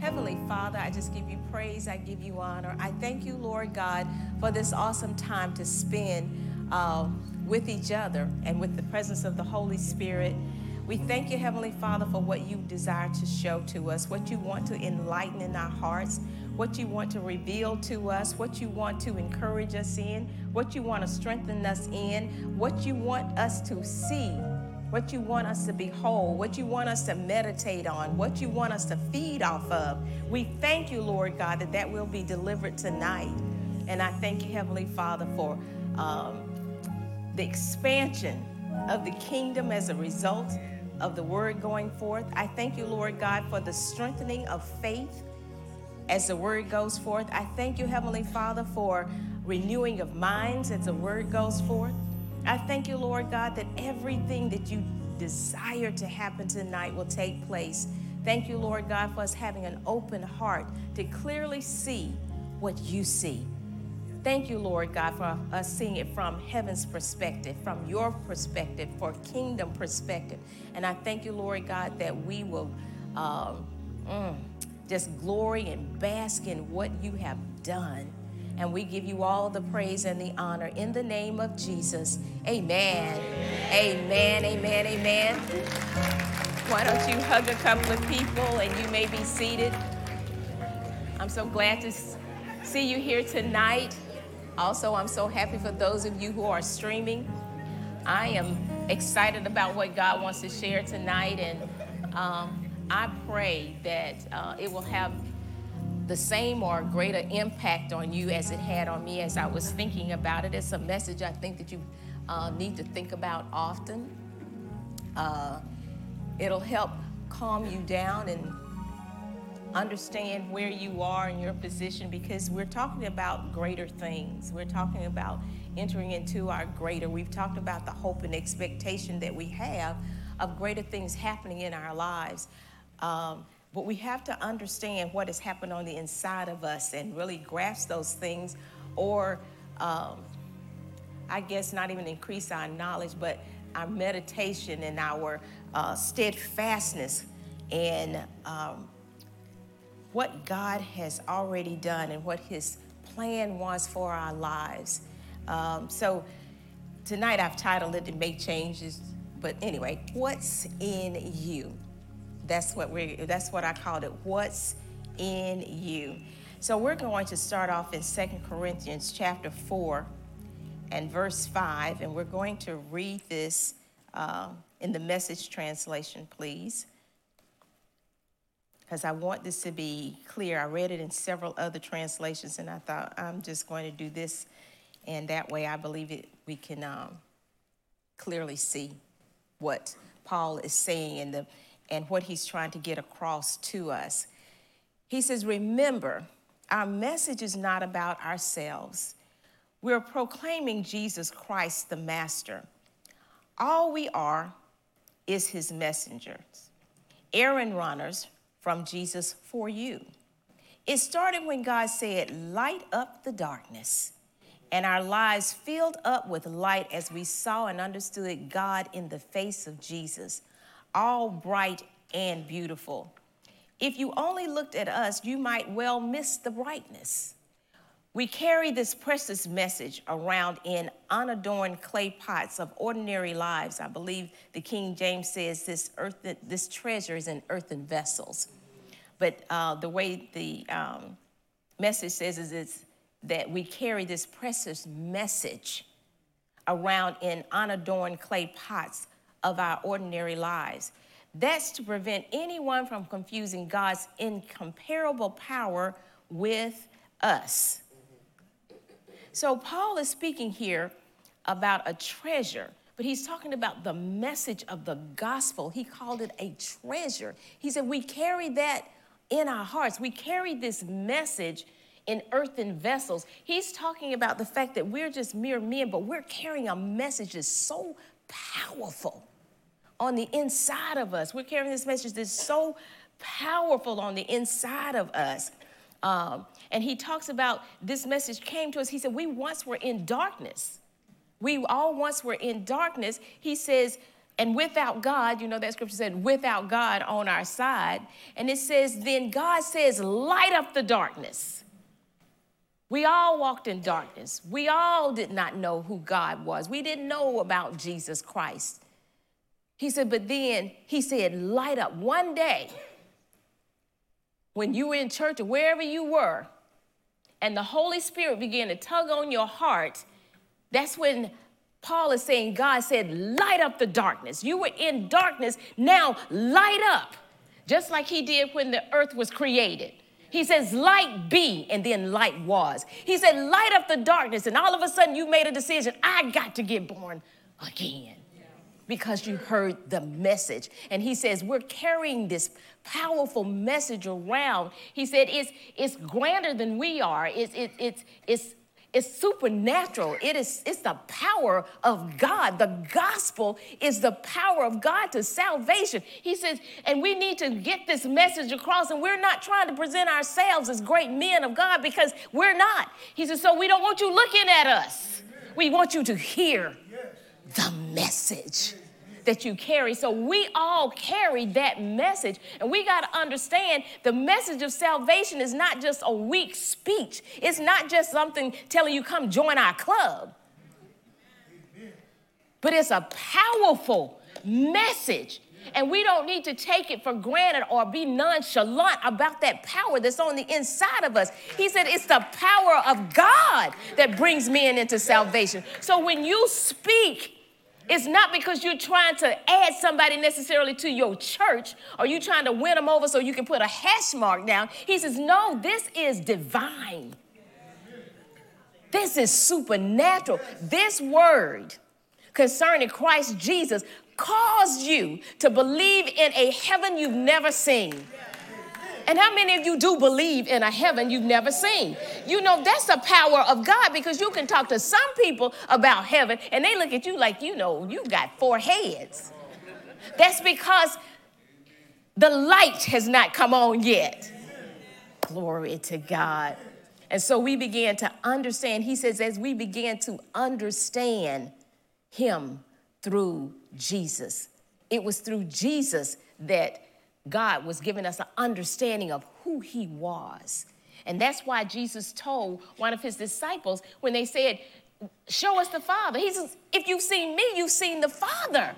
Heavenly Father, I just give you praise. I give you honor. I thank you, Lord God, for this awesome time to spend with each other and with the presence of the Holy Spirit. We thank you, Heavenly Father, for what you desire to show to us, what you want to enlighten in our hearts, what you want to reveal to us, what you want to encourage us in, what you want to strengthen us in, what you want us to see, what you want us to behold, what you want us to meditate on, what you want us to feed off of. We thank you, Lord God, that that will be delivered tonight. And I thank you, Heavenly Father, for the expansion of the kingdom as a result of the word going forth. I thank you, Lord God, for the strengthening of faith as the word goes forth. I thank you, Heavenly Father, for renewing of minds as the word goes forth. I thank you, Lord God, that everything that you desire to happen tonight will take place. Thank you, Lord God, for us having an open heart to clearly see what you see. Thank you, Lord God, for us seeing it from heaven's perspective, from your perspective, for kingdom perspective. And I thank you, Lord God, that we will just glory and bask in what you have done. And we give you all the praise and the honor in the name of Jesus. Amen. Amen. Amen. Amen. Why don't you hug a couple of people and you may be seated. I'm so glad to see you here tonight. Also, I'm so happy for those of you who are streaming. I am excited about what God wants to share tonight, and I pray that it will have the same or greater impact on you as it had on me as I was thinking about it. It's a message I think that you need to think about often. It'll help calm you down and understand where you are in your position, because we're talking about greater things. We're talking about entering into our greater. We've talked about the hope and expectation that we have of greater things happening in our lives. But we have to understand what has happened on the inside of us and really grasp those things, or I guess not even increase our knowledge, but our meditation and our steadfastness and what God has already done and what his plan was for our lives. So tonight I've titled it, Make Changes, but anyway, what's in you? That's what I called it, what's in you. So we're going to start off in 2 Corinthians chapter 4 and verse 5, and we're going to read this in the Message translation, please, because I want this to be clear. I read it in several other translations, and I thought, I'm just going to do this, and that way I believe it. We can clearly see what Paul is saying and what he's trying to get across to us. He says, remember, our message is not about ourselves. We're proclaiming Jesus Christ the Master. All we are is his messengers, errand runners from Jesus for you. It started when God said, light up the darkness, and our lives filled up with light as we saw and understood God in the face of Jesus, all bright and beautiful. If you only looked at us, you might well miss the brightness. We carry this precious message around in unadorned clay pots of ordinary lives. I believe the King James says this treasure is in earthen vessels. But the way the message says is that we carry this precious message around in unadorned clay pots of our ordinary lives. That's to prevent anyone from confusing God's incomparable power with us. So Paul is speaking here about a treasure, but he's talking about the message of the gospel. He called it a treasure. He said we carry that in our hearts. We carry this message in earthen vessels. He's talking about the fact that we're just mere men, but we're carrying a message that's so powerful on the inside of us. We're carrying this message that's so powerful on the inside of us. And he talks about this message came to us. He said, we once were in darkness. We all once were in darkness. He says, And without God, you know that scripture said, without God on our side. And it says, then God says, light up the darkness. We all walked in darkness. We all did not know who God was. We didn't know about Jesus Christ. He said, but then he said, light up. One day, when you were in church or wherever you were, and the Holy Spirit began to tug on your heart, that's when Paul is saying, God said, light up the darkness. You were in darkness, now light up. Just like he did when the earth was created. He says, light be, and then light was. He said, light up the darkness, and all of a sudden you made a decision, I got to get born again. Because you heard the message. And he says, we're carrying this powerful message around. He said, it's grander than we are. It's supernatural. It's the power of God. The gospel is the power of God to salvation. He says, and we need to get this message across, and we're not trying to present ourselves as great men of God, because we're not. He says, so we don't want you looking at us. We want you to hear the message that you carry. So we all carry that message. And we got to understand the message of salvation is not just a weak speech. It's not just something telling you, come join our club. Amen. But it's a powerful message. And we don't need to take it for granted or be nonchalant about that power that's on the inside of us. He said it's the power of God that brings men into salvation. So when you speak, it's not because you're trying to add somebody necessarily to your church, or you're trying to win them over so you can put a hash mark down. He says, no, this is divine. This is supernatural. This word concerning Christ Jesus caused you to believe in a heaven you've never seen. And how many of you do believe in a heaven you've never seen? You know, that's the power of God, because you can talk to some people about heaven and they look at you like, you know, you got four heads. That's because the light has not come on yet. Glory to God. And so we began to understand. He says, as we began to understand him through Jesus, it was through Jesus that God was giving us an understanding of who he was. And that's why Jesus told one of his disciples when they said, show us the Father. He says, if you've seen me, you've seen the Father.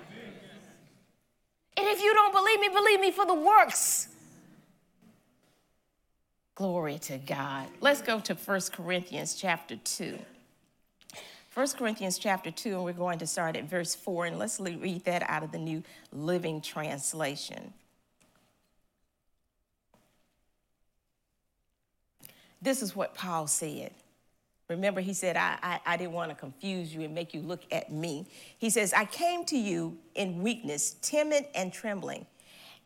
And if you don't believe me for the works. Glory to God. Let's go to 1 Corinthians chapter 2. 1 Corinthians chapter 2, and we're going to start at verse 4, and let's read that out of the New Living Translation. This is what Paul said. Remember, he said, I didn't want to confuse you and make you look at me. He says, I came to you in weakness, timid and trembling.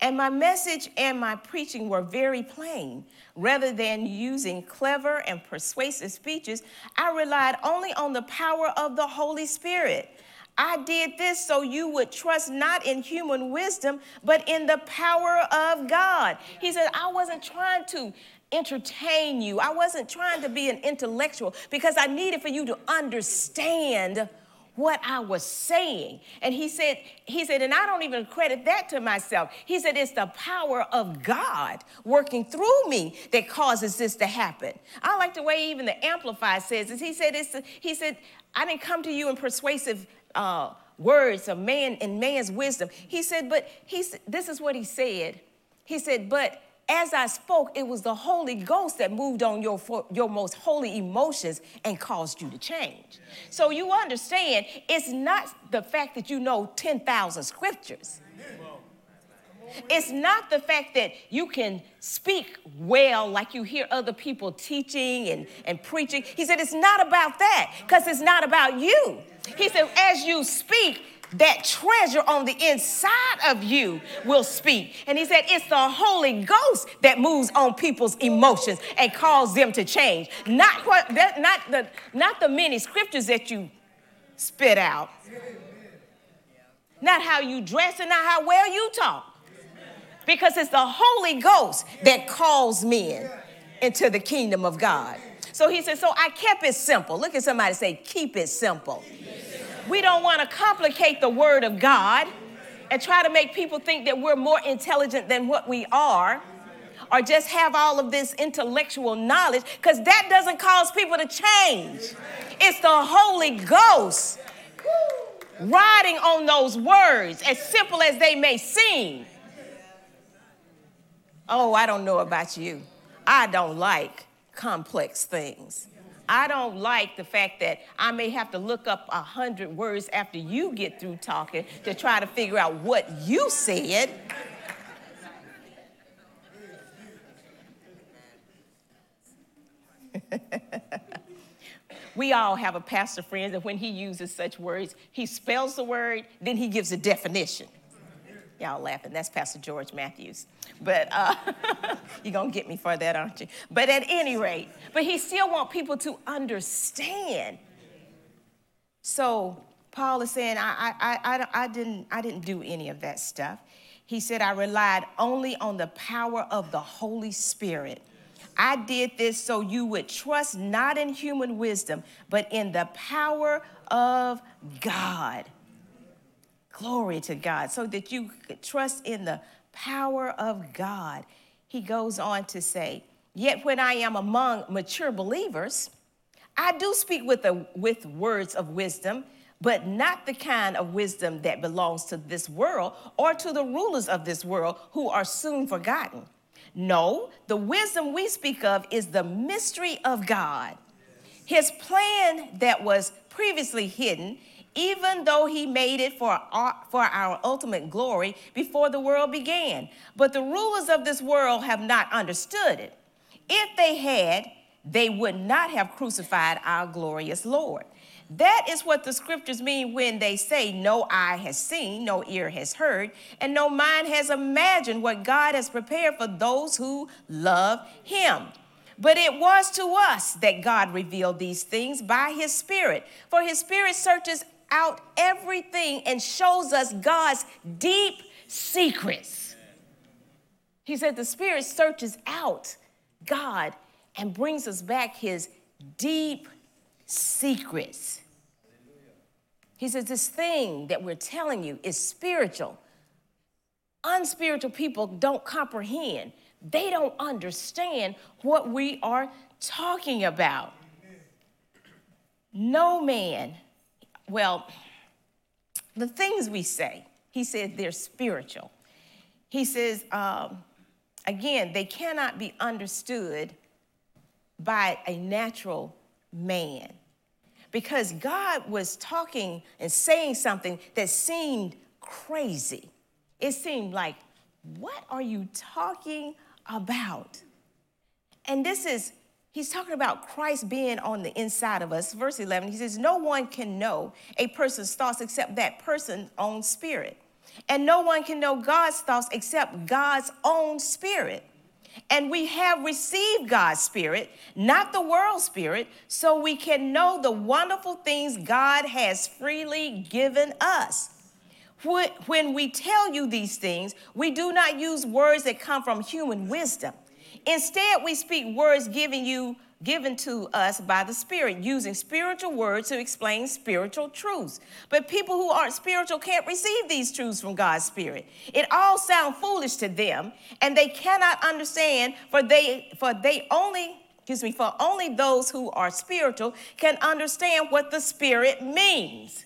And my message and my preaching were very plain. Rather than using clever and persuasive speeches, I relied only on the power of the Holy Spirit. I did this so you would trust not in human wisdom, but in the power of God. He said, I wasn't trying to entertain you. I wasn't trying to be an intellectual, because I needed for you to understand what I was saying. And he said, and I don't even credit that to myself. He said, it's the power of God working through me that causes this to happen. I like the way even the Amplified says it. He said, I didn't come to you in persuasive words of man and man's wisdom. He said, but this is what he said. He said, but as I spoke, it was the Holy Ghost that moved on your most holy emotions and caused you to change. So you understand, it's not the fact that you know 10,000 scriptures. It's not the fact that you can speak well like you hear other people teaching and preaching. He said, it's not about that, because it's not about you. He said, as you speak, that treasure on the inside of you will speak. And he said, it's the Holy Ghost that moves on people's emotions and calls them to change. Not the many scriptures that you spit out. Not how you dress and not how well you talk. Because it's the Holy Ghost that calls men into the kingdom of God. So he said, so I kept it simple. Look at somebody say, keep it simple. We don't want to complicate the word of God. and try to make people think that we're more intelligent than what we are, or just have all of this intellectual knowledge, because that doesn't cause people to change. It's the Holy Ghost riding on those words, as simple as they may seem. Oh, I don't know about you. I don't like complex things. I don't like the fact that I may have to look up 100 words after you get through talking to try to figure out what you said. We all have a pastor friend that when he uses such words, he spells the word, then he gives a definition. Y'all laughing, that's Pastor George Matthews. But you're going to get me for that, aren't you? But at any rate, but he still wants people to understand. So Paul is saying, I didn't do any of that stuff. He said, I relied only on the power of the Holy Spirit. I did this so you would trust not in human wisdom, but in the power of God. Glory to God, so that you could trust in the power of God. He goes on to say, yet when I am among mature believers, I do speak with words of wisdom, but not the kind of wisdom that belongs to this world or to the rulers of this world who are soon forgotten. No, the wisdom we speak of is the mystery of God. His plan that was previously hidden, even though he made it for our ultimate glory before the world began. But the rulers of this world have not understood it. If they had, they would not have crucified our glorious Lord. That is what the scriptures mean when they say, no eye has seen, no ear has heard, and no mind has imagined what God has prepared for those who love him. But it was to us that God revealed these things by his Spirit, for his Spirit searches out everything and shows us God's deep secrets. He said the Spirit searches out God and brings us back his deep secrets. He says this thing that we're telling you is spiritual. Unspiritual people don't comprehend. They don't understand what we are talking about. No man. Well, the things we say, he says they're spiritual. He says, again, they cannot be understood by a natural man, because God was talking and saying something that seemed crazy. It seemed like, what are you talking about? And he's talking about Christ being on the inside of us. Verse 11, he says, no one can know a person's thoughts except that person's own spirit. And no one can know God's thoughts except God's own spirit. And we have received God's spirit, not the world's spirit, so we can know the wonderful things God has freely given us. When we tell you these things, we do not use words that come from human wisdom. Instead, we speak words given to us by the Spirit, using spiritual words to explain spiritual truths. But people who aren't spiritual can't receive these truths from God's Spirit. It all sounds foolish to them, and they cannot understand, for only those who are spiritual can understand what the Spirit means.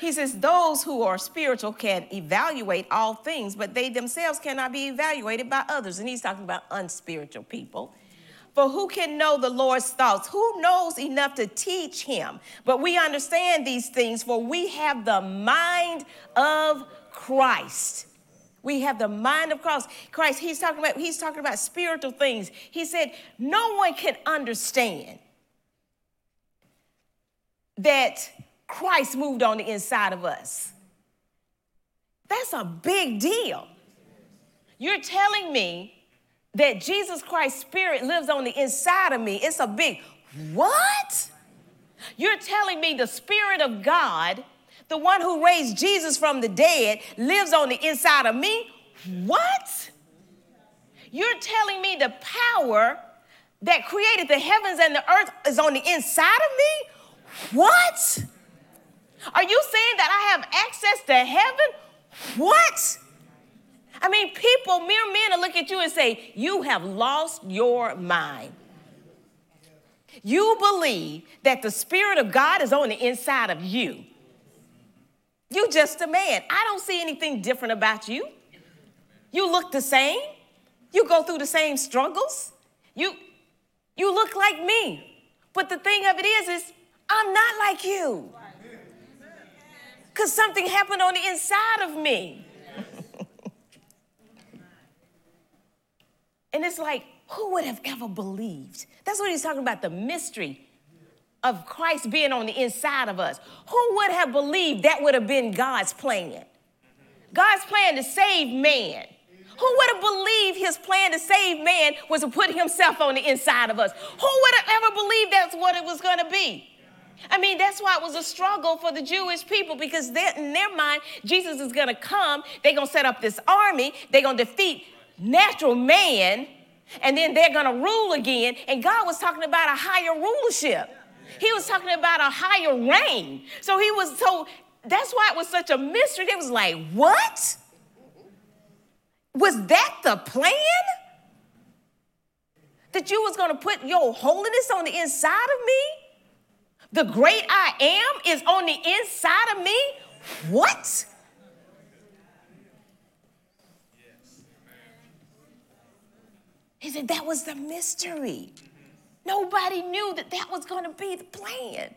He says, those who are spiritual can evaluate all things, but they themselves cannot be evaluated by others. And he's talking about unspiritual people. For who can know the Lord's thoughts? Who knows enough to teach him? But we understand these things, for we have the mind of Christ. We have the mind of Christ. He's talking about spiritual things. He said, no one can understand that Christ moved on the inside of us. That's a big deal. You're telling me that Jesus Christ's spirit lives on the inside of me. It's a big, what? You're telling me the Spirit of God, the one who raised Jesus from the dead, lives on the inside of me? What? You're telling me the power that created the heavens and the earth is on the inside of me? What? Are you saying that I have access to heaven? What? I mean, people, mere men will look at you and say, you have lost your mind. You believe that the Spirit of God is on the inside of you. You just a man. I don't see anything different about you. You look the same. You go through the same struggles. You look like me. But the thing of it is I'm not like you. Because something happened on the inside of me. And it's like, who would have ever believed? That's what he's talking about, the mystery of Christ being on the inside of us. Who would have believed that would have been God's plan? God's plan to save man. Who would have believed his plan to save man was to put himself on the inside of us? Who would have ever believed that's what it was going to be? I mean, that's why it was a struggle for the Jewish people, because in their mind, Jesus is going to come. They're going to set up this army. They're going to defeat natural man, and then they're going to rule again. And God was talking about a higher rulership. He was talking about a higher reign. So that's why it was such a mystery. They was like, what? Was that the plan? That you was going to put your holiness on the inside of me? The great I am is on the inside of me? What? He said that was the mystery. Nobody knew that was going to be the plan.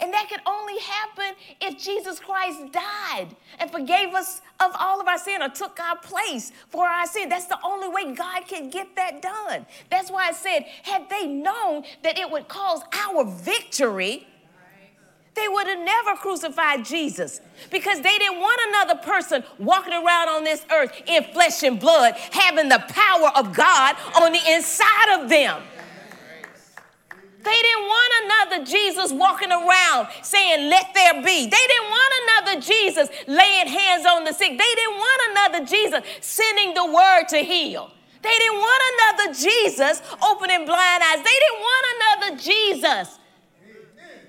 And that could only happen if Jesus Christ died and forgave us of all of our sin, or took our place for our sin. That's the only way God can get that done. That's why I said, had they known that it would cause our victory, they would have never crucified Jesus, because they didn't want another person walking around on this earth in flesh and blood, having the power of God on the inside of them. They didn't want another Jesus walking around saying, let there be. They didn't want another Jesus laying hands on the sick. They didn't want another Jesus sending the word to heal. They didn't want another Jesus opening blind eyes. They didn't want another Jesus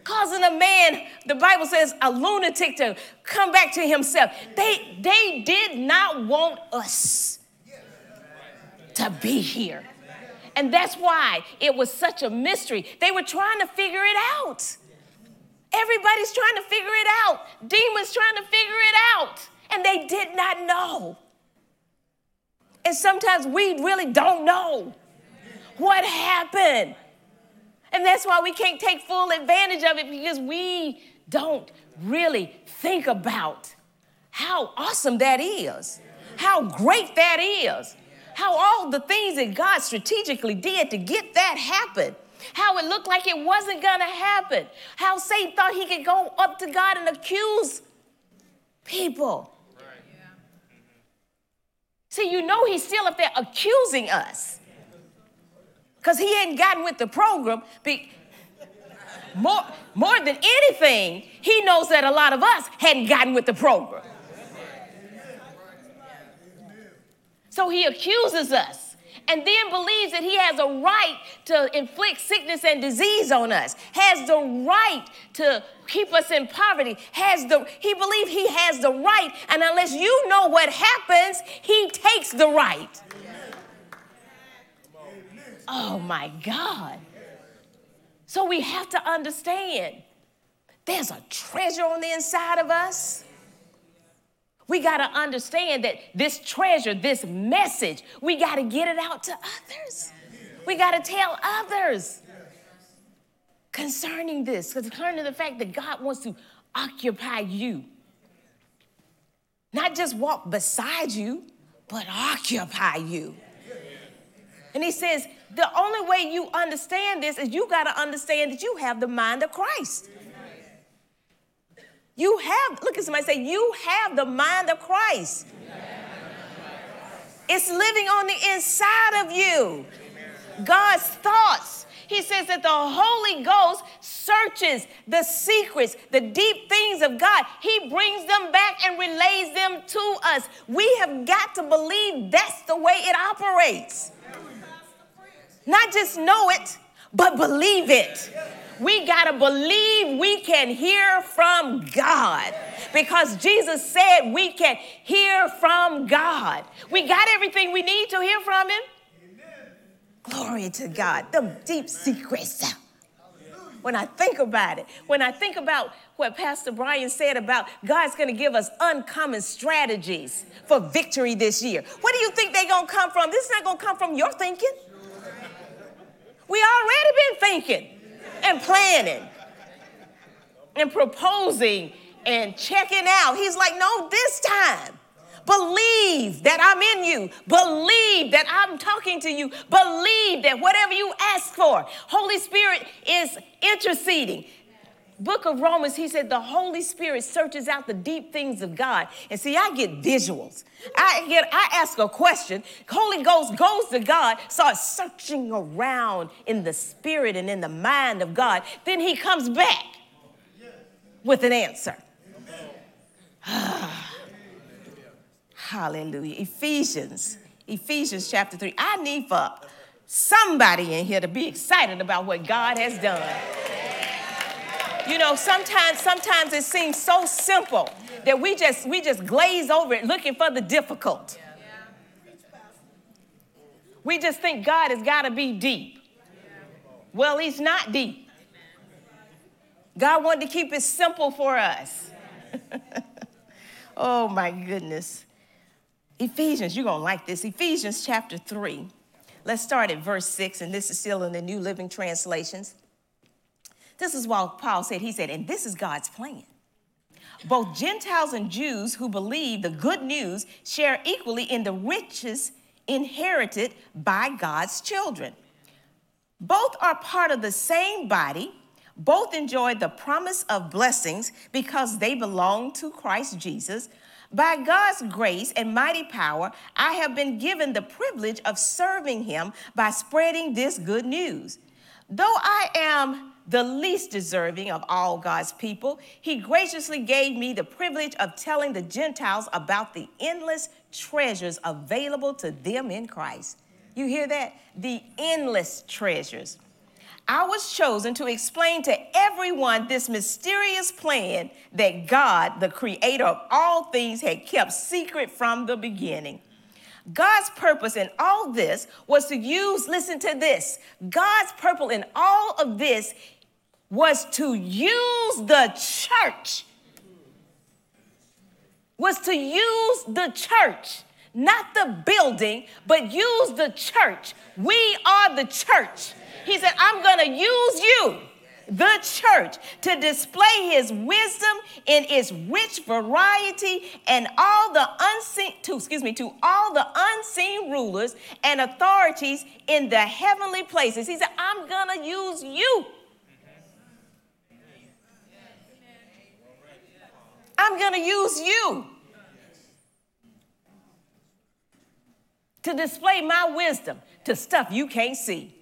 causing a man, the Bible says, a lunatic to come back to himself. They did not want us to be here. And that's why it was such a mystery. They were trying to figure it out. Everybody's trying to figure it out. Demons trying to figure it out. And they did not know. And sometimes we really don't know what happened. And that's why we can't take full advantage of it, because we don't really think about how awesome that is, how great that is, how all the things that God strategically did to get that happen, how it looked like it wasn't going to happen, how Satan thought he could go up to God and accuse people. Right. Yeah. See, you know he's still up there accusing us, because he hadn't gotten with the program. More than anything, he knows that a lot of us hadn't gotten with the program. So he accuses us, and then believes that he has a right to inflict sickness and disease on us, has the right to keep us in poverty, he believes he has the right, and unless you know what happens, he takes the right. Oh, my God. So we have to understand there's a treasure on the inside of us. We got to understand that this treasure, this message, we got to get it out to others. We got to tell others concerning this, concerning the fact that God wants to occupy you. Not just walk beside you, but occupy you. And he says, the only way you understand this is you got to understand that you have the mind of Christ. Look at somebody say, you have the mind of Christ. It's living on the inside of you. God's thoughts. He says that the Holy Ghost searches the secrets, the deep things of God. He brings them back and relays them to us. We have got to believe that's the way it operates. Not just know it, but believe it. We got to believe we can hear from God, because Jesus said we can hear from God. We got everything we need to hear from him. Amen. Glory to God. Them deep secrets. When I think about it, when I think about what Pastor Brian said about God's going to give us uncommon strategies for victory this year. What do you think they're going to come from? This is not going to come from your thinking. We already been thinking and planning and proposing and checking out. He's like, no, this time. Believe that I'm in you. Believe that I'm talking to you. Believe that whatever you ask for, Holy Spirit is interceding. Book of Romans, he said, the Holy Spirit searches out the deep things of God. And see, I get visuals. I ask a question. Holy Ghost goes to God, starts searching around in the spirit and in the mind of God. Then he comes back with an answer. Hallelujah. Ephesians chapter 3. I need for somebody in here to be excited about what God has done. You know, sometimes it seems so simple that we just glaze over it looking for the difficult. We just think God has got to be deep. Well, he's not deep. God wanted to keep it simple for us. Oh, my goodness. Ephesians, you're going to like this. Ephesians chapter 3. Let's start at verse 6, and this is still in the New Living Translations. This is what Paul said. He said, and this is God's plan. Both Gentiles and Jews who believe the good news share equally in the riches inherited by God's children. Both are part of the same body. Both enjoy the promise of blessings because they belong to Christ Jesus. By God's grace and mighty power, I have been given the privilege of serving him by spreading this good news. Though I am the least deserving of all God's people, he graciously gave me the privilege of telling the Gentiles about the endless treasures available to them in Christ. You hear that? The endless treasures. I was chosen to explain to everyone this mysterious plan that God, the creator of all things, had kept secret from the beginning. God's purpose in all this was to use, listen to this, God's purpose in all of this was to use the church. Was to use the church, not the building, but use the church. We are the church. He said, I'm going to use you, the church, to display his wisdom in its rich variety and all the unseen, to all the unseen rulers and authorities in the heavenly places. He said, I'm going to use you. I'm going to use you to display my wisdom to stuff you can't see.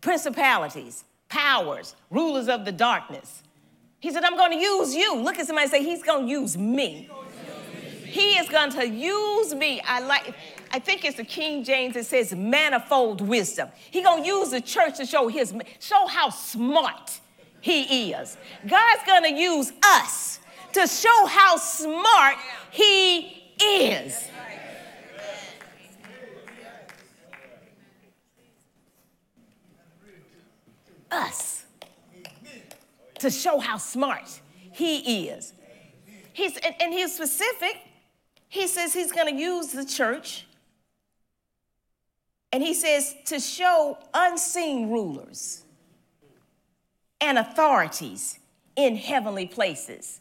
Principalities, powers, rulers of the darkness. He said, I'm going to use you. Look at somebody and say, he's going to use me. He is going to use me. I think it's the King James that says manifold wisdom. He's going to use the church to show how smart he is. God's going to use us to show how smart he is. Us to show how smart he is. And he's specific. He says he's going to use the church. And he says to show unseen rulers and authorities in heavenly places.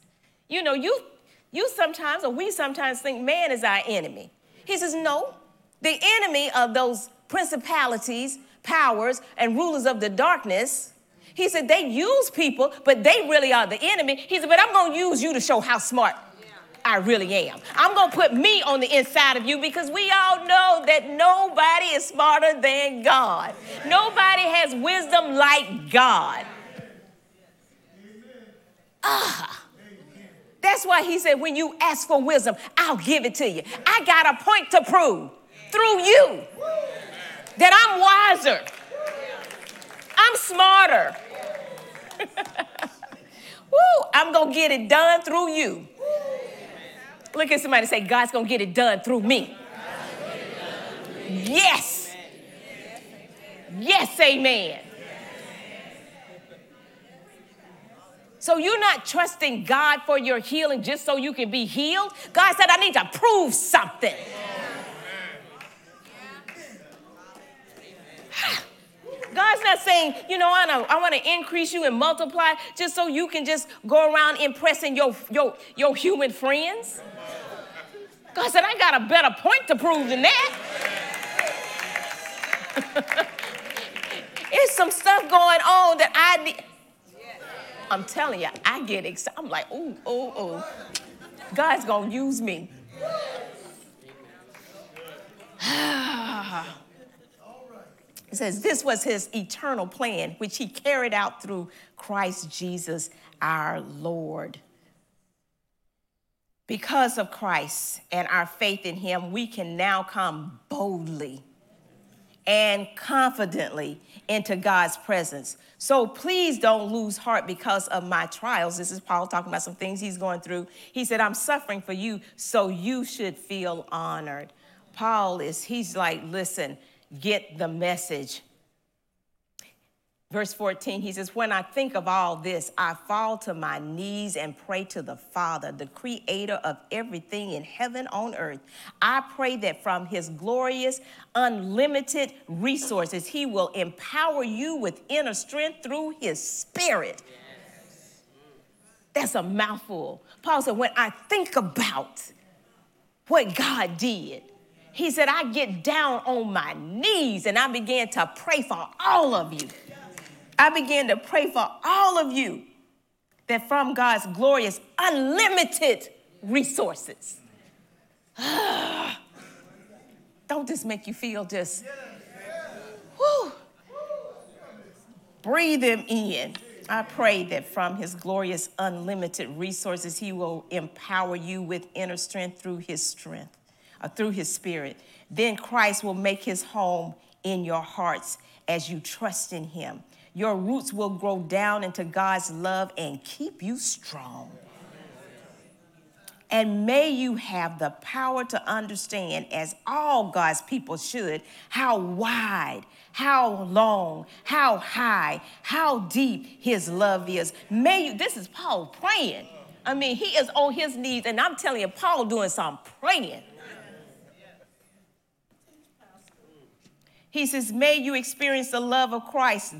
You know, you sometimes, or we sometimes think man is our enemy. He says, no, the enemy of those principalities, powers, and rulers of the darkness. He said, they use people, but they really are the enemy. He said, but I'm going to use you to show how smart I really am. I'm going to put me on the inside of you, because we all know that nobody is smarter than God. Nobody has wisdom like God. That's why he said, when you ask for wisdom, I'll give it to you. I got a point to prove through you that I'm wiser. I'm smarter. Woo, I'm going to get it done through you. Look at somebody and say, God's going to get it done through me. Yes. Yes, amen. So you're not trusting God for your healing just so you can be healed? God said, I need to prove something. God's not saying, you know, I want to increase you and multiply just so you can just go around impressing your human friends. God said, I got a better point to prove than that. It's some stuff going on that I need. I'm telling you, I get excited. I'm like, ooh. God's going to use me. It says, this was his eternal plan, which he carried out through Christ Jesus, our Lord. Because of Christ and our faith in him, we can now come boldly and confidently into God's presence. So please don't lose heart because of my trials. This is Paul talking about some things he's going through. He said, I'm suffering for you, so you should feel honored. Paul is, he's like, listen, get the message. Verse 14, he says, when I think of all this, I fall to my knees and pray to the Father, the creator of everything in heaven on earth. I pray that from his glorious, unlimited resources, he will empower you with inner strength through his spirit. Yes. That's a mouthful. Paul said, when I think about what God did, he said, I get down on my knees and I began to pray for all of you. I began to pray for all of you that from God's glorious, unlimited resources. Don't this make you feel just, whew. Breathe him in. I pray that from his glorious, unlimited resources, he will empower you with inner strength, through his spirit. Then Christ will make his home in your hearts as you trust in him. Your roots will grow down into God's love and keep you strong. And may you have the power to understand, as all God's people should, how wide, how long, how high, how deep his love is. May you, this is Paul praying. I mean, he is on his knees, and I'm telling you, Paul doing some praying. He says, may you experience the love of Christ.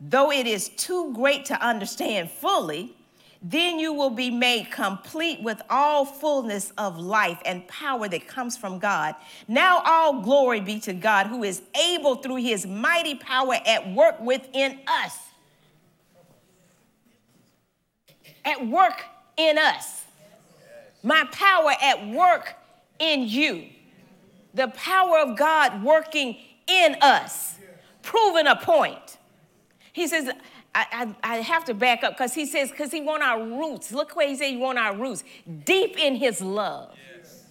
Though it is too great to understand fully, then you will be made complete with all fullness of life and power that comes from God. Now all glory be to God, who is able through his mighty power at work within us. At work in us. My power at work in you. The power of God working in us. Proving a point. He says, I have to back up because he wants our roots. Look where he said he wants our roots. Deep in his love. Yes.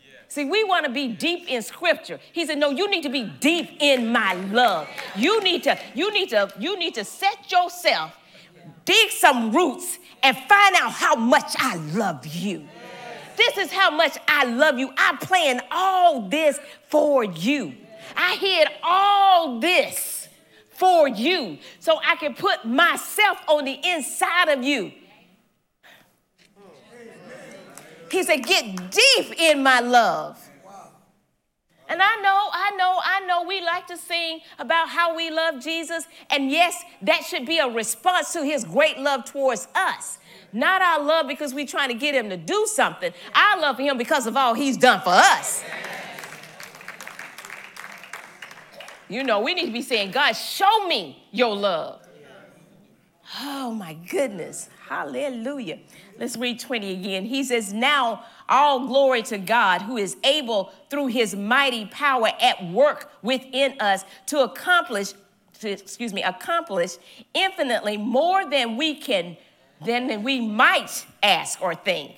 Yes. See, we want to be deep in scripture. He said, no, you need to be deep in my love. You need to set yourself, dig some roots, and find out how much I love you. Yes. This is how much I love you. I planned all this for you. I hid all this for you, so I can put myself on the inside of you. He said, get deep in my love. And I know we like to sing about how we love Jesus, and yes, that should be a response to his great love towards us. Not our love because we're trying to get him to do something. I love him because of all he's done for us. You know, we need to be saying, God, show me your love. Oh, my goodness. Hallelujah. Let's read 20 again. He says, now all glory to God, who is able through his mighty power at work within us to accomplish infinitely more than we might ask or think.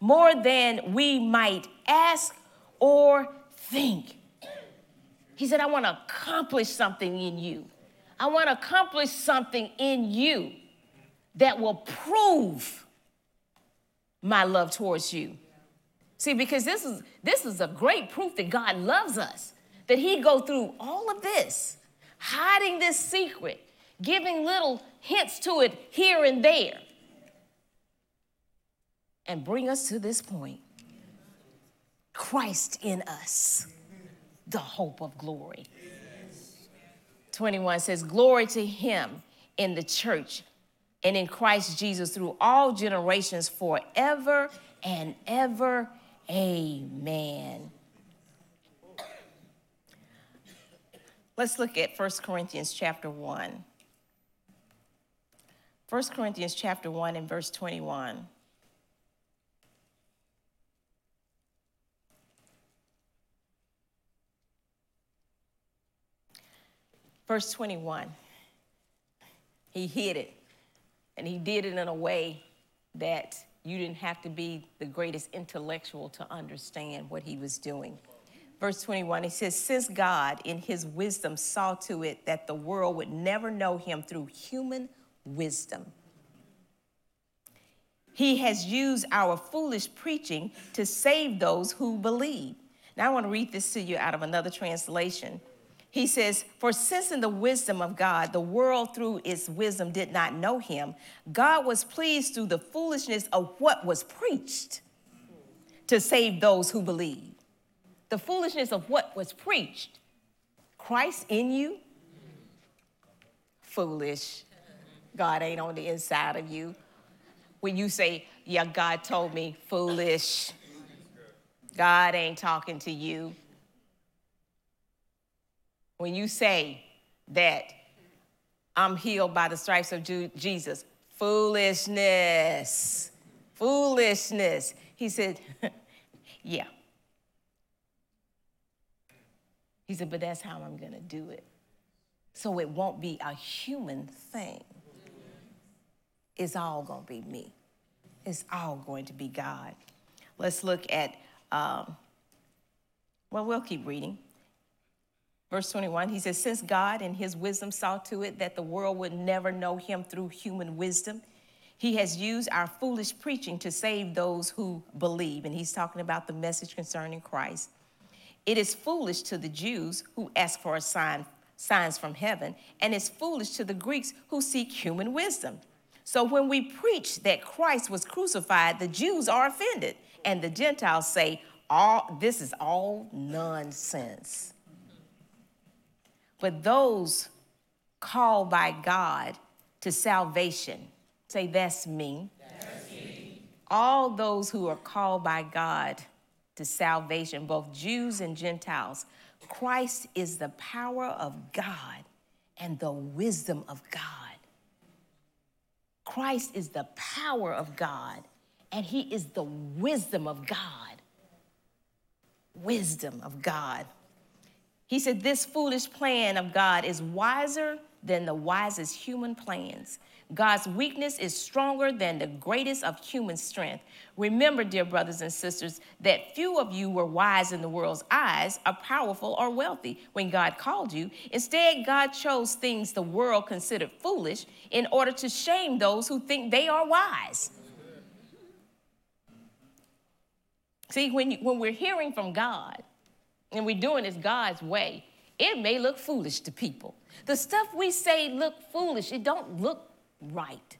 More than we might ask or think. He said, I want to accomplish something in you. I I want to accomplish something in you that will prove my love towards you. See, because this is a great proof that God loves us, that he go through all of this, hiding this secret, giving little hints to it here and there, and bring us to this point. Christ in us, the hope of glory. Yes. 21 says, glory to him in the church and in Christ Jesus through all generations forever and ever. Amen. Let's look at 1 Corinthians chapter 1. 1 Corinthians chapter 1 and verse 21. Verse 21, he hid it, and he did it in a way that you didn't have to be the greatest intellectual to understand what he was doing. Verse 21, he says, since God in his wisdom saw to it that the world would never know him through human wisdom, he has used our foolish preaching to save those who believe. Now I want to read this to you out of another translation. He says, for since in the wisdom of God, the world through its wisdom did not know him, God was pleased through the foolishness of what was preached to save those who believe. The foolishness of what was preached. Christ in you? Foolish. God ain't on the inside of you. When you say, yeah, God told me, foolish. God ain't talking to you. When you say that I'm healed by the stripes of Jesus, foolishness, foolishness. He said, yeah. He said, but that's how I'm going to do it. So it won't be a human thing. It's all going to be me. It's all going to be God. Let's look at, we'll keep reading. Verse 21, he says, since God in his wisdom saw to it that the world would never know him through human wisdom, he has used our foolish preaching to save those who believe. And he's talking about the message concerning Christ. It is foolish to the Jews who ask for signs from heaven, and it's foolish to the Greeks who seek human wisdom. So when we preach that Christ was crucified, the Jews are offended, and the Gentiles say, this is all nonsense. But those called by God to salvation, say, that's me. That's me. All those who are called by God to salvation, both Jews and Gentiles, Christ is the power of God and the wisdom of God. Christ is the power of God, and he is the wisdom of God. Wisdom of God. He said, this foolish plan of God is wiser than the wisest human plans. God's weakness is stronger than the greatest of human strength. Remember, dear brothers and sisters, that few of you were wise in the world's eyes, or powerful or wealthy when God called you. Instead, God chose things the world considered foolish in order to shame those who think they are wise. See, when we're hearing from God, and we're doing this God's way, it may look foolish to people. The stuff we say look foolish, it don't look right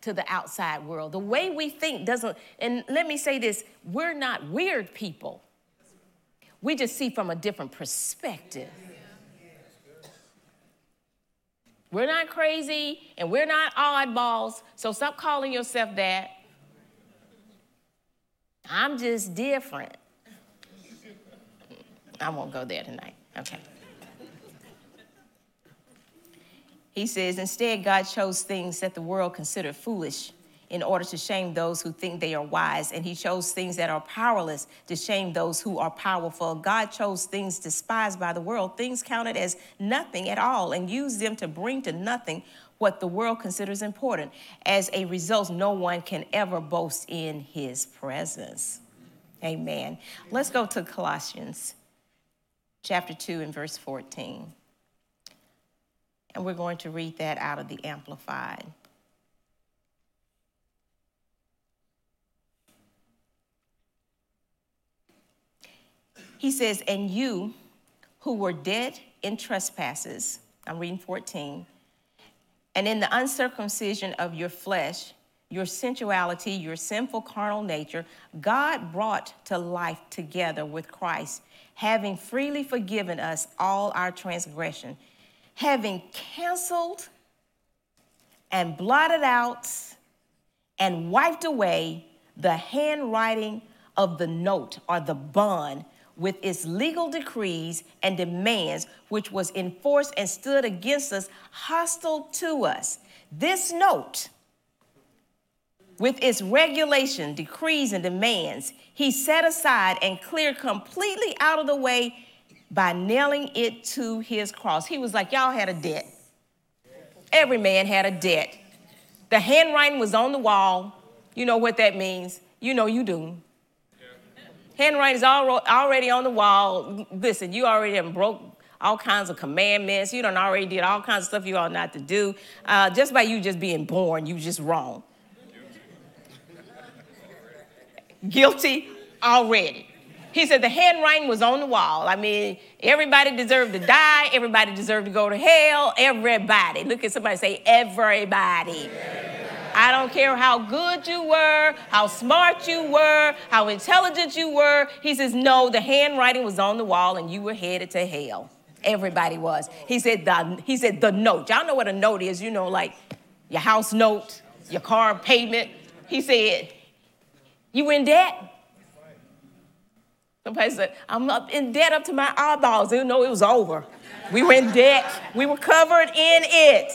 to the outside world. The way we think doesn't, and let me say this, we're not weird people. We just see from a different perspective. We're not crazy and we're not oddballs, so stop calling yourself that. I'm just different. I won't go there tonight. Okay. He says, instead, God chose things that the world considered foolish in order to shame those who think they are wise. And he chose things that are powerless to shame those who are powerful. God chose things despised by the world, things counted as nothing at all, and used them to bring to nothing what the world considers important. As a result, no one can ever boast in his presence. Amen. Let's go to Colossians. Chapter 2 and verse 14. And we're going to read that out of the Amplified. He says, and you who were dead in trespasses, I'm reading 14, and in the uncircumcision of your flesh, your sensuality, your sinful carnal nature, God brought to life together with Christ, having freely forgiven us all our transgression, having canceled and blotted out and wiped away the handwriting of the note or the bond with its legal decrees and demands, which was enforced and stood against us, hostile to us. This note, with its regulation, decrees, and demands, he set aside and cleared completely out of the way by nailing it to his cross. He was like, y'all had a debt. Every man had a debt. The handwriting was on the wall. You know what that means. You know you do. Handwriting is already on the wall. Listen, you already done broke all kinds of commandments. You done already did all kinds of stuff you ought not to do. Just by you just being born, you just wrong. Guilty already. He said the handwriting was on the wall. I mean, everybody deserved to die. Everybody deserved to go to hell. Everybody. Look at somebody and say, everybody. I don't care how good you were, how smart you were, how intelligent you were. He says, no, the handwriting was on the wall and you were headed to hell. Everybody was. He said the note. Y'all know what a note is, you know, like your house note, your car payment. He said, you in debt? Somebody said, I'm up in debt up to my eyeballs. They didn't know it was over. We were in debt. We were covered in it.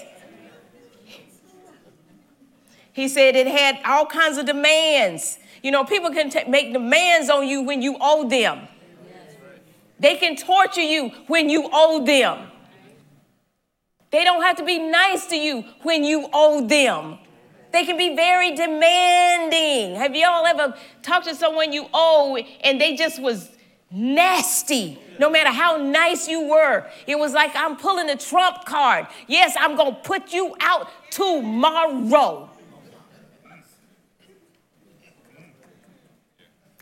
He said it had all kinds of demands. You know, people can make demands on you when you owe them. They can torture you when you owe them. They don't have to be nice to you when you owe them. They can be very demanding. Have y'all ever talked to someone you owe and they just was nasty? No matter how nice you were, it was like, I'm pulling a trump card. Yes, I'm going to put you out tomorrow.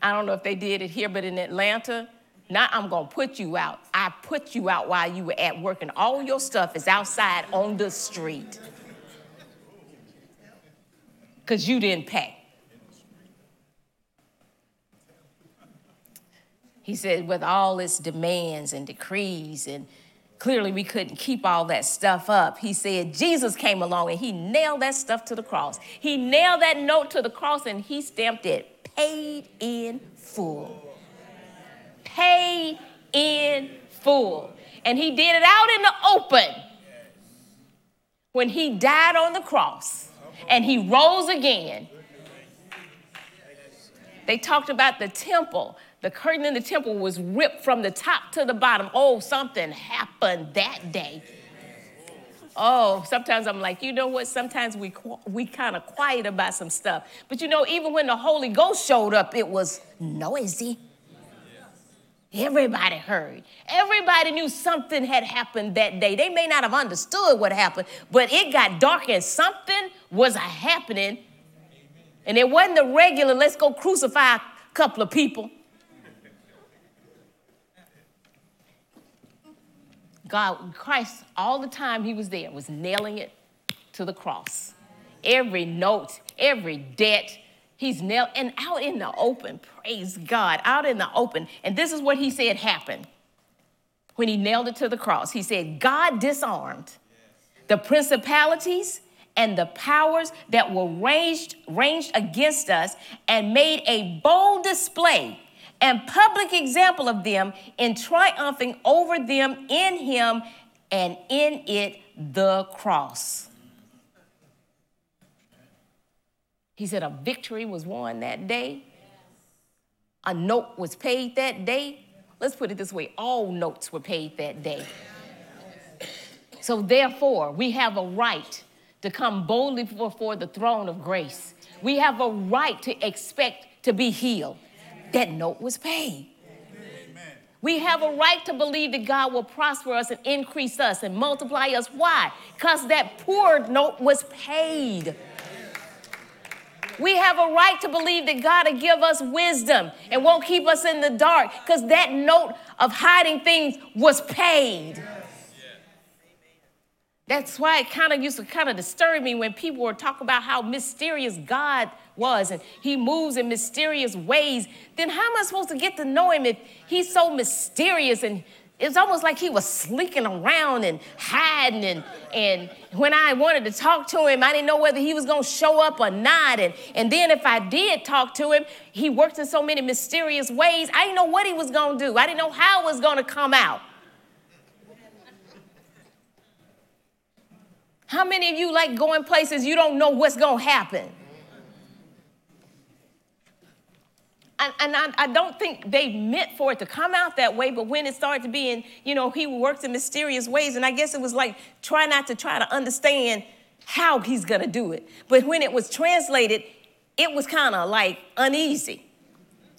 I don't know if they did it here, but in Atlanta, not I'm going to put you out. I put you out while you were at work, and all your stuff is outside on the street because you didn't pay. He said, with all its demands and decrees, and clearly we couldn't keep all that stuff up. He said, Jesus came along, and he nailed that stuff to the cross. He nailed that note to the cross, and he stamped it. Paid in full. Paid in full. And he did it out in the open when he died on the cross and he rose again. They talked about the temple. The curtain in the temple was ripped from the top to the bottom. Oh, something happened that day. Oh, sometimes I'm like, you know what? Sometimes we kind of quiet about some stuff. But you know, even when the Holy Ghost showed up, it was noisy. Yeah. Everybody heard. Everybody knew something had happened that day. They may not have understood what happened, but it got dark and something was happening. Amen. And it wasn't the regular, let's go crucify a couple of people. God, Christ, all the time he was there, was nailing it to the cross. Every note, every debt, he's nailed. And out in the open, praise God, out in the open. And this is what he said happened when he nailed it to the cross. He said, God disarmed the principalities and the powers that were ranged against us and made a bold display and public example of them in triumphing over them in him and in it the cross. He said a victory was won that day. A note was paid that day. Let's put it this way, all notes were paid that day. So therefore, we have a right to come boldly before the throne of grace. We have a right to expect to be healed. That note was paid. Amen. We have a right to believe that God will prosper us and increase us and multiply us. Why? Because that poor note was paid. We have a right to believe that God will give us wisdom and won't keep us in the dark because that note of hiding things was paid. That's why it kind of used to kind of disturb me when people were talking about how mysterious God was and he moves in mysterious ways. Then how am I supposed to get to know him if he's so mysterious? And it's almost like he was sneaking around and hiding. And when I wanted to talk to him, I didn't know whether he was going to show up or not. And then if I did talk to him, he worked in so many mysterious ways. I didn't know what he was going to do. I didn't know how it was going to come out. How many of you like going places you don't know what's going to happen? And I don't think they meant for it to come out that way, but when it started to be, he works in mysterious ways, and I guess it was like try to understand how he's going to do it. But when it was translated, it was kind of like uneasy.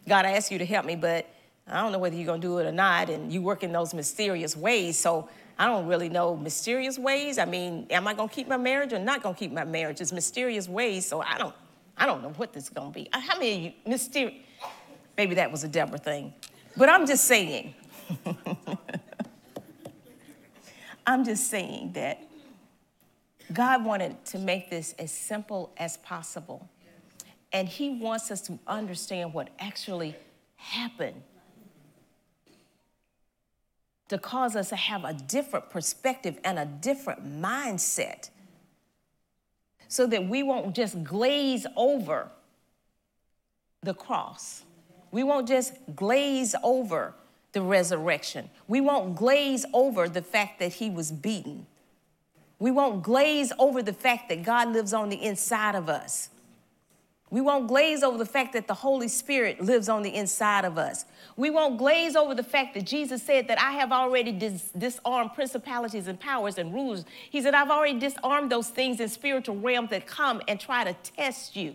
God, I asked you to help me, but I don't know whether you're going to do it or not, and you work in those mysterious ways, so I don't really know mysterious ways. I mean, am I going to keep my marriage or not going to keep my marriage? It's mysterious ways, so I don't know what this is going to be. How many of you, maybe that was a Deborah thing, but I'm just saying. I'm just saying that God wanted to make this as simple as possible, and he wants us to understand what actually happened, to cause us to have a different perspective and a different mindset so that we won't just glaze over the cross. We won't just glaze over the resurrection. We won't glaze over the fact that he was beaten. We won't glaze over the fact that God lives on the inside of us. We won't glaze over the fact that the Holy Spirit lives on the inside of us. We won't glaze over the fact that Jesus said that I have already disarmed principalities and powers and rulers. He said, I've already disarmed those things in spiritual realm that come and try to test you.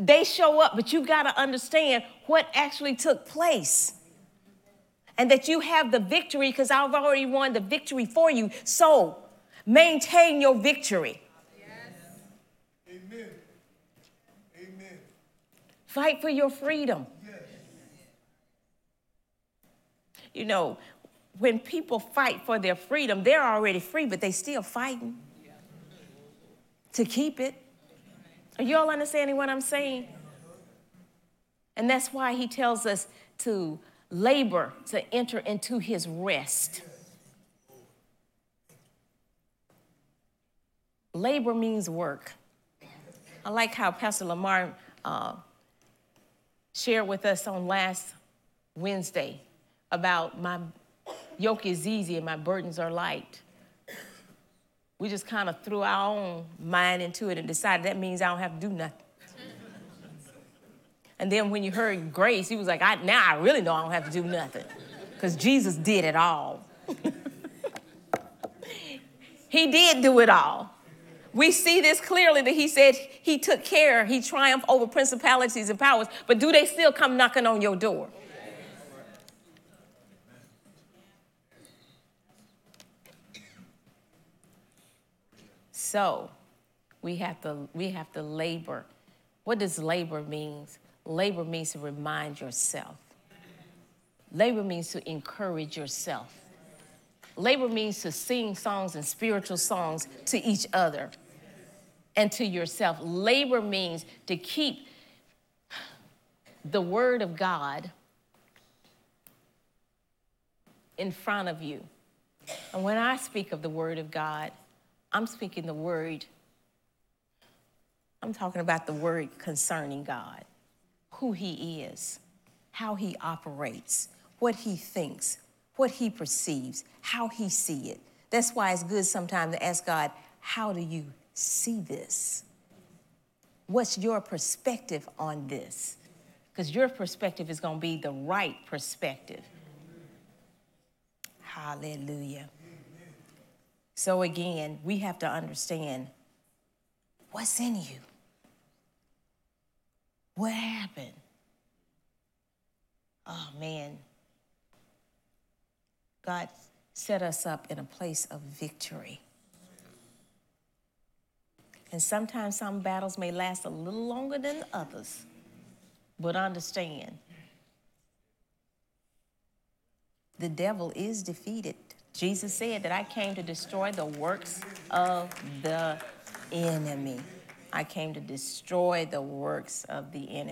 They show up, but you got to understand what actually took place. And that you have the victory because I've already won the victory for you. So maintain your victory. Amen. Amen. Fight for your freedom. Yes. When people fight for their freedom, they're already free, but they still fighting to keep it. Are you all understanding what I'm saying? And that's why he tells us to labor to enter into his rest. Labor means work. I like how Pastor Lamar shared with us on last Wednesday about my yoke is easy and my burdens are light. We just kind of threw our own mind into it and decided that means I don't have to do nothing. And then when you heard grace, he was like, now I really know I don't have to do nothing because Jesus did it all. He did do it all. We see this clearly that he said he took care, he triumphed over principalities and powers, but do they still come knocking on your door? So we have to labor. What does labor mean? Labor means to remind yourself. Labor means to encourage yourself. Labor means to sing songs and spiritual songs to each other. And to yourself. Labor means to keep the word of God in front of you. And when I speak of the word of God, I'm speaking the word. I'm talking about the word concerning God, who he is, how he operates, what he thinks, what he perceives, how he sees it. That's why it's good sometimes to ask God, how do you see this? What's your perspective on this? Because your perspective is going to be the right perspective. Hallelujah. So again, we have to understand what's in you. What happened? oh man, God set us up in a place of victory. And sometimes some battles may last a little longer than others, but understand, the devil is defeated. Jesus said that I came to destroy the works of the enemy. I came to destroy the works of the enemy.